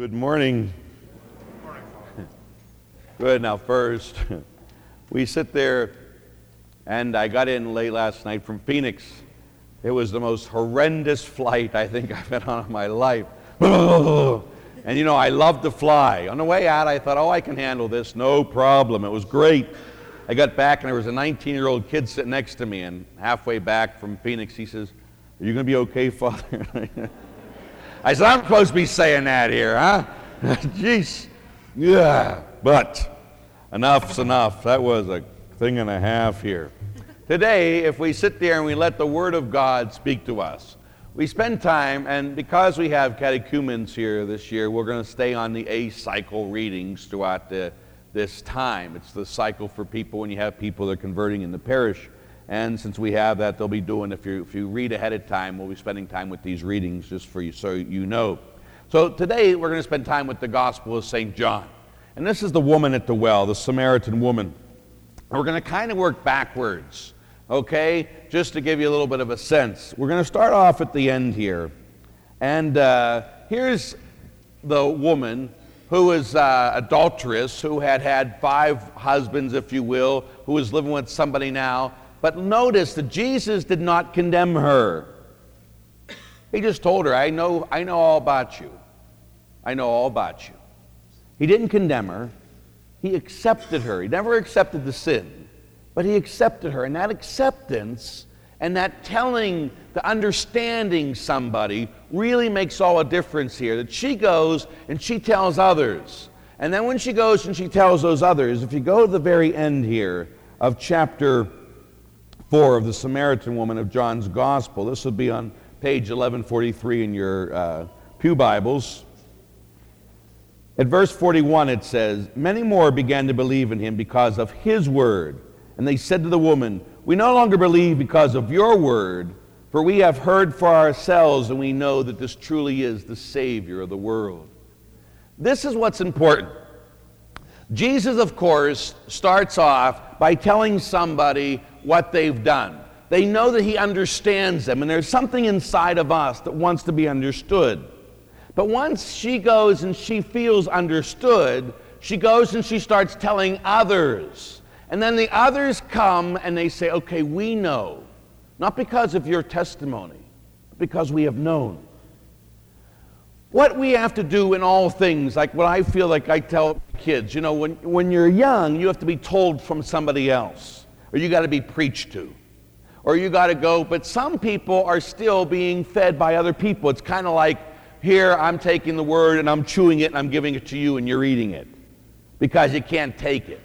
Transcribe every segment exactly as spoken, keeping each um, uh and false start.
Good morning. Good morning. Good. Now, first, we sit there, and I got in late last night from Phoenix. It was the most horrendous flight I think I've been on in my life. And you know, I love to fly. On the way out, I thought, oh, I can handle this, no problem. It was great. I got back, and there was a nineteen-year-old kid sitting next to me, and halfway back from Phoenix, he says, "Are you going to be okay, Father?" I said, "I'm supposed to be saying that here, huh?" Jeez. Yeah. But enough's enough. That was a thing and a half here. Today, if we sit there and we let the Word of God speak to us, we spend time, and because we have catechumens here this year, we're going to stay on the A-cycle readings throughout the, this time. It's the cycle for people when you have people that are converting in the parish. And since we have that, they'll be doing, if you if you read ahead of time, we'll be spending time with these readings just for you, so you know. So today we're going to spend time with the Gospel of Saint John. And this is the woman at the well, the Samaritan woman. And we're going to kind of work backwards, okay, just to give you a little bit of a sense. We're going to start off at the end here. And uh, here's the woman who is uh, adulteress, who had had five husbands, if you will, who is living with somebody now. But notice that Jesus did not condemn her. He just told her, I know I know all about you. I know all about you. He didn't condemn her. He accepted her. He never accepted the sin, but he accepted her. And that acceptance and that telling, the understanding somebody really makes all a difference here. That she goes and she tells others. And then when she goes and she tells those others, if you go to the very end here of chapter four of the Samaritan woman of John's Gospel. This would be on page eleven forty-three in your uh, pew Bibles. At verse forty-one it says, "Many more began to believe in him because of his word. And they said to the woman, 'We no longer believe because of your word, for we have heard for ourselves, and we know that this truly is the Savior of the world.'" This is what's important. Jesus, of course, starts off by telling somebody what they've done. They know that he understands them, and there's something inside of us that wants to be understood. But once she goes and she feels understood, she goes and she starts telling others. And then the others come and they say, "Okay, we know, not because of your testimony, but because we have known." What we have to do in all things, like what I feel like I tell kids, you know, when, when you're young, you have to be told from somebody else. Or you got to be preached to, or you got to go. But some people are still being fed by other people. It's kind of like, here, I'm taking the word and I'm chewing it and I'm giving it to you and you're eating it because you can't take it.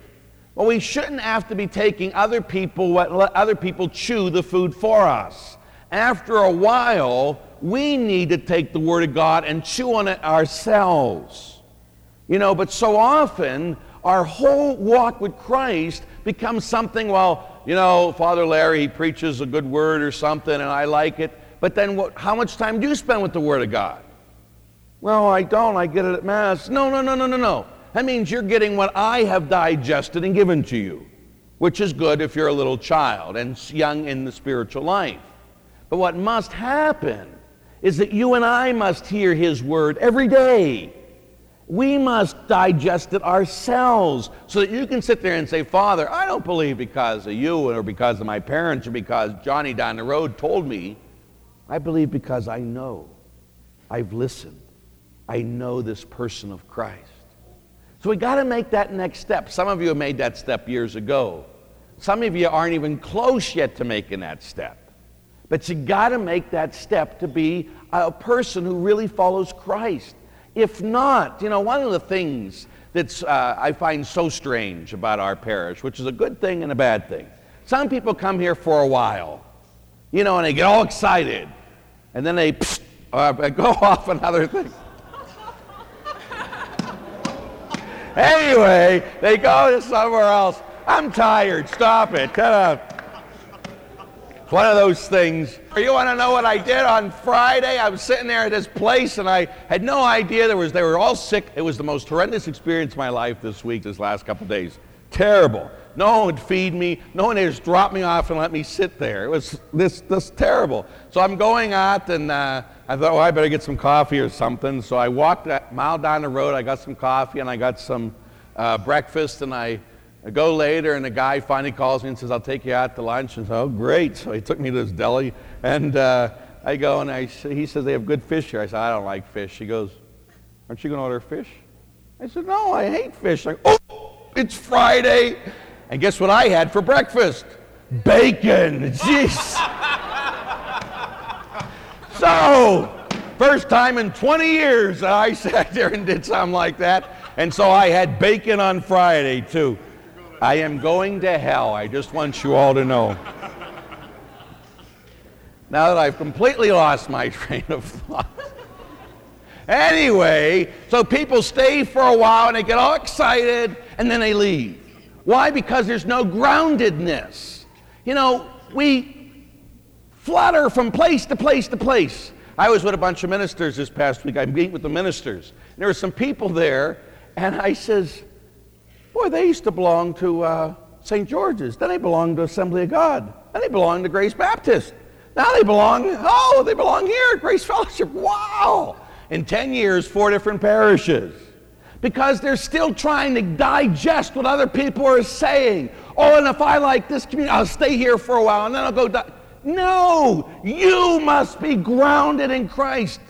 Well, we shouldn't have to be taking other people, what let other people chew the food for us. After a while, we need to take the Word of God and chew on it ourselves. You know, but so often, our whole walk with Christ becomes something, well, you know, Father Larry, he preaches a good word or something, and I like it. But then what, how much time do you spend with the Word of God? Well, I don't. I get it at Mass. No, no, no, no, no, no. That means you're getting what I have digested and given to you, which is good if you're a little child and young in the spiritual life. But what must happen is that you and I must hear His Word every day. We must digest it ourselves so that you can sit there and say, "Father, I don't believe because of you or because of my parents or because Johnny down the road told me. I believe because I know. I've listened. I know this person of Christ." So we got to make that next step. Some of you have made that step years ago. Some of you aren't even close yet to making that step. But you got to make that step to be a person who really follows Christ. If not, you know, one of the things that's uh, I find so strange about our parish, which is a good thing and a bad thing, some people come here for a while, you know, and they get all excited, and then they pfft, uh, go off on other things. Anyway, they go to somewhere else. "I'm tired. Stop it. Shut up." It's one of those things. You want to know what I did on Friday? I was sitting there at this place, and I had no idea there was. They were all sick. It was the most horrendous experience of my life this week, this last couple of days. terrible. No one would feed me. No one would just drop me off and let me sit there. It was this this terrible. So I'm going out, and uh, I thought, well, I better get some coffee or something. So I walked a mile down the road. I got some coffee, and I got some uh, breakfast, and I, I go later, and the guy finally calls me and says, I'll take you out to lunch. And I said, oh, great. So he took me to this deli, and uh, I go, and I, he says, they have good fish here. I said, I don't like fish. He goes, aren't you going to order fish? I said, no, I hate fish. I go, oh, it's Friday. And guess what I had for breakfast? Bacon. Jeez. So, first time in twenty years that I sat there and did something like that. And so I had bacon on Friday, too. I am going to hell. I just want you all to know. Now that I've completely lost my train of thought. Anyway, so people stay for a while, and they get all excited, and then they leave. Why? Because there's no groundedness. You know, we flutter from place to place to place. I was with a bunch of ministers this past week. I meet with the ministers. And there were some people there, and I says, boy, they used to belong to uh, Saint George's. Then they belonged to Assembly of God. Then they belonged to Grace Baptist. Now they belong, oh, they belong here at Grace Fellowship. Wow! In ten years, four different parishes. Because they're still trying to digest what other people are saying. Oh, and if I like this community, I'll stay here for a while, and then I'll go die. No, you must be grounded in Christ.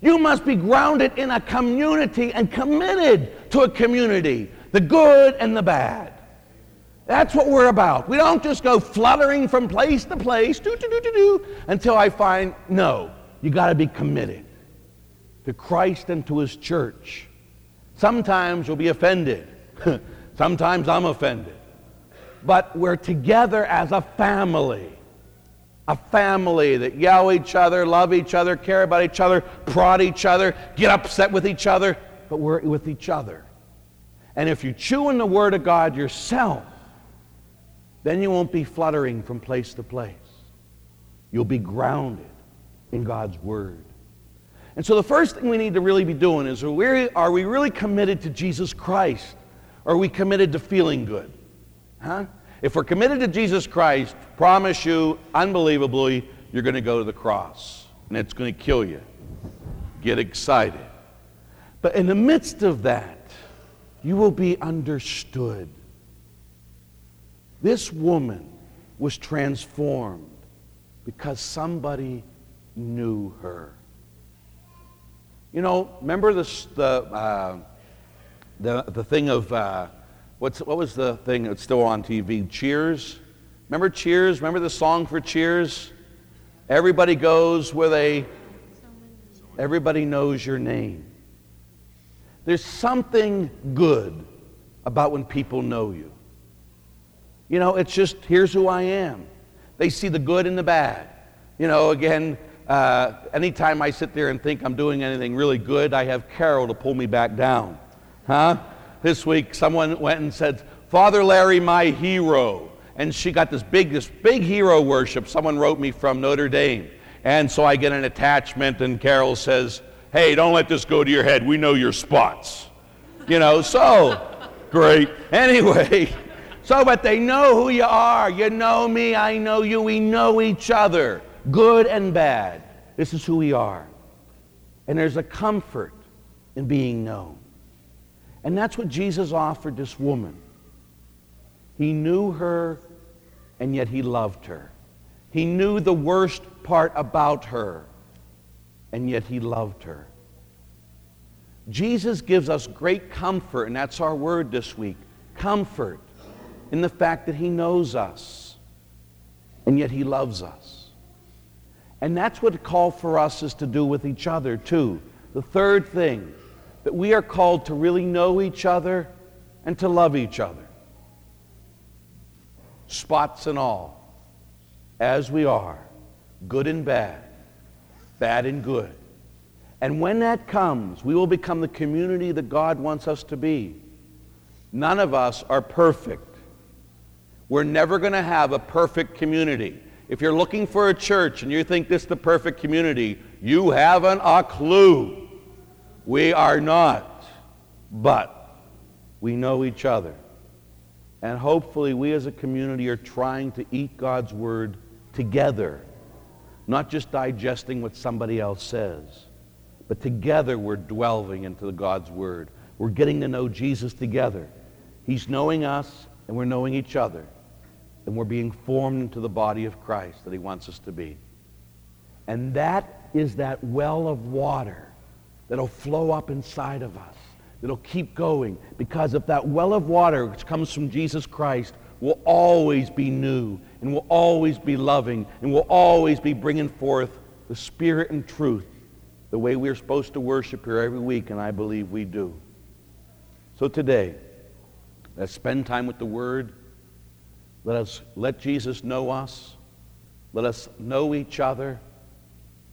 You must be grounded in a community and committed to a community, the good and the bad. That's what we're about. We don't just go fluttering from place to place, do, do, do, do, do, until I find, no, you got to be committed to Christ and to His church. Sometimes you'll be offended. Sometimes I'm offended. But we're together as a family. A family that yell each other, love each other, care about each other, prod each other, get upset with each other. But we're with each other. And if you chew in the Word of God yourself, then you won't be fluttering from place to place. You'll be grounded in God's Word. And so the first thing we need to really be doing is, are we really committed to Jesus Christ? Or are we committed to feeling good? Huh? If we're committed to Jesus Christ, promise you, unbelievably, you're going to go to the cross. And it's going to kill you. Get excited. But in the midst of that, you will be understood. This woman was transformed because somebody knew her. You know, remember this, the uh, the the thing of uh, what's what was the thing that's still on T V? Cheers. Remember Cheers? Remember the song for Cheers? Everybody goes where they. Everybody knows your name. There's something good about when people know you. You know, it's just here's who I am. They see the good and the bad. You know, again. Uh, anytime I sit there and think I'm doing anything really good, I have Carol to pull me back down. Huh? This week, someone went and said, Father Larry, my hero. And she got this big, this big hero worship. Someone wrote me from Notre Dame. And so I get an attachment, and Carol says, hey, don't let this go to your head. We know your spots. You know, so, great. Anyway, so, but they know who you are. You know me, I know you, we know each other. Good and bad. This is who we are. And there's a comfort in being known. And that's what Jesus offered this woman. He knew her, and yet He loved her. He knew the worst part about her, and yet He loved her. Jesus gives us great comfort, and that's our word this week, comfort, in the fact that He knows us, and yet He loves us. And that's what the call for us is to do with each other, too. The third thing, that we are called to really know each other and to love each other. Spots and all, as we are, good and bad, bad and good. And when that comes, we will become the community that God wants us to be. None of us are perfect. We're never going to have a perfect community. If you're looking for a church and you think this is the perfect community, you haven't a clue. We are not, but we know each other. And hopefully we as a community are trying to eat God's word together, not just digesting what somebody else says, but together we're delving into God's word. We're getting to know Jesus together. He's knowing us, and we're knowing each other, and we're being formed into the body of Christ that he wants us to be. And that is that well of water that'll flow up inside of us, that'll keep going, because if that well of water which comes from Jesus Christ will always be new, and will always be loving, and will always be bringing forth the Spirit and truth, the way we're supposed to worship here every week, and I believe we do. So today, let's spend time with the Word. Let us let Jesus know us. Let us know each other.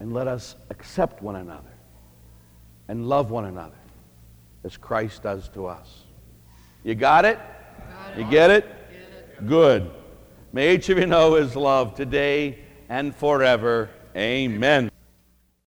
And let us accept one another and love one another as Christ does to us. You got it? Got it. You get it? Get it? Good. May each of you know his love today and forever. Amen.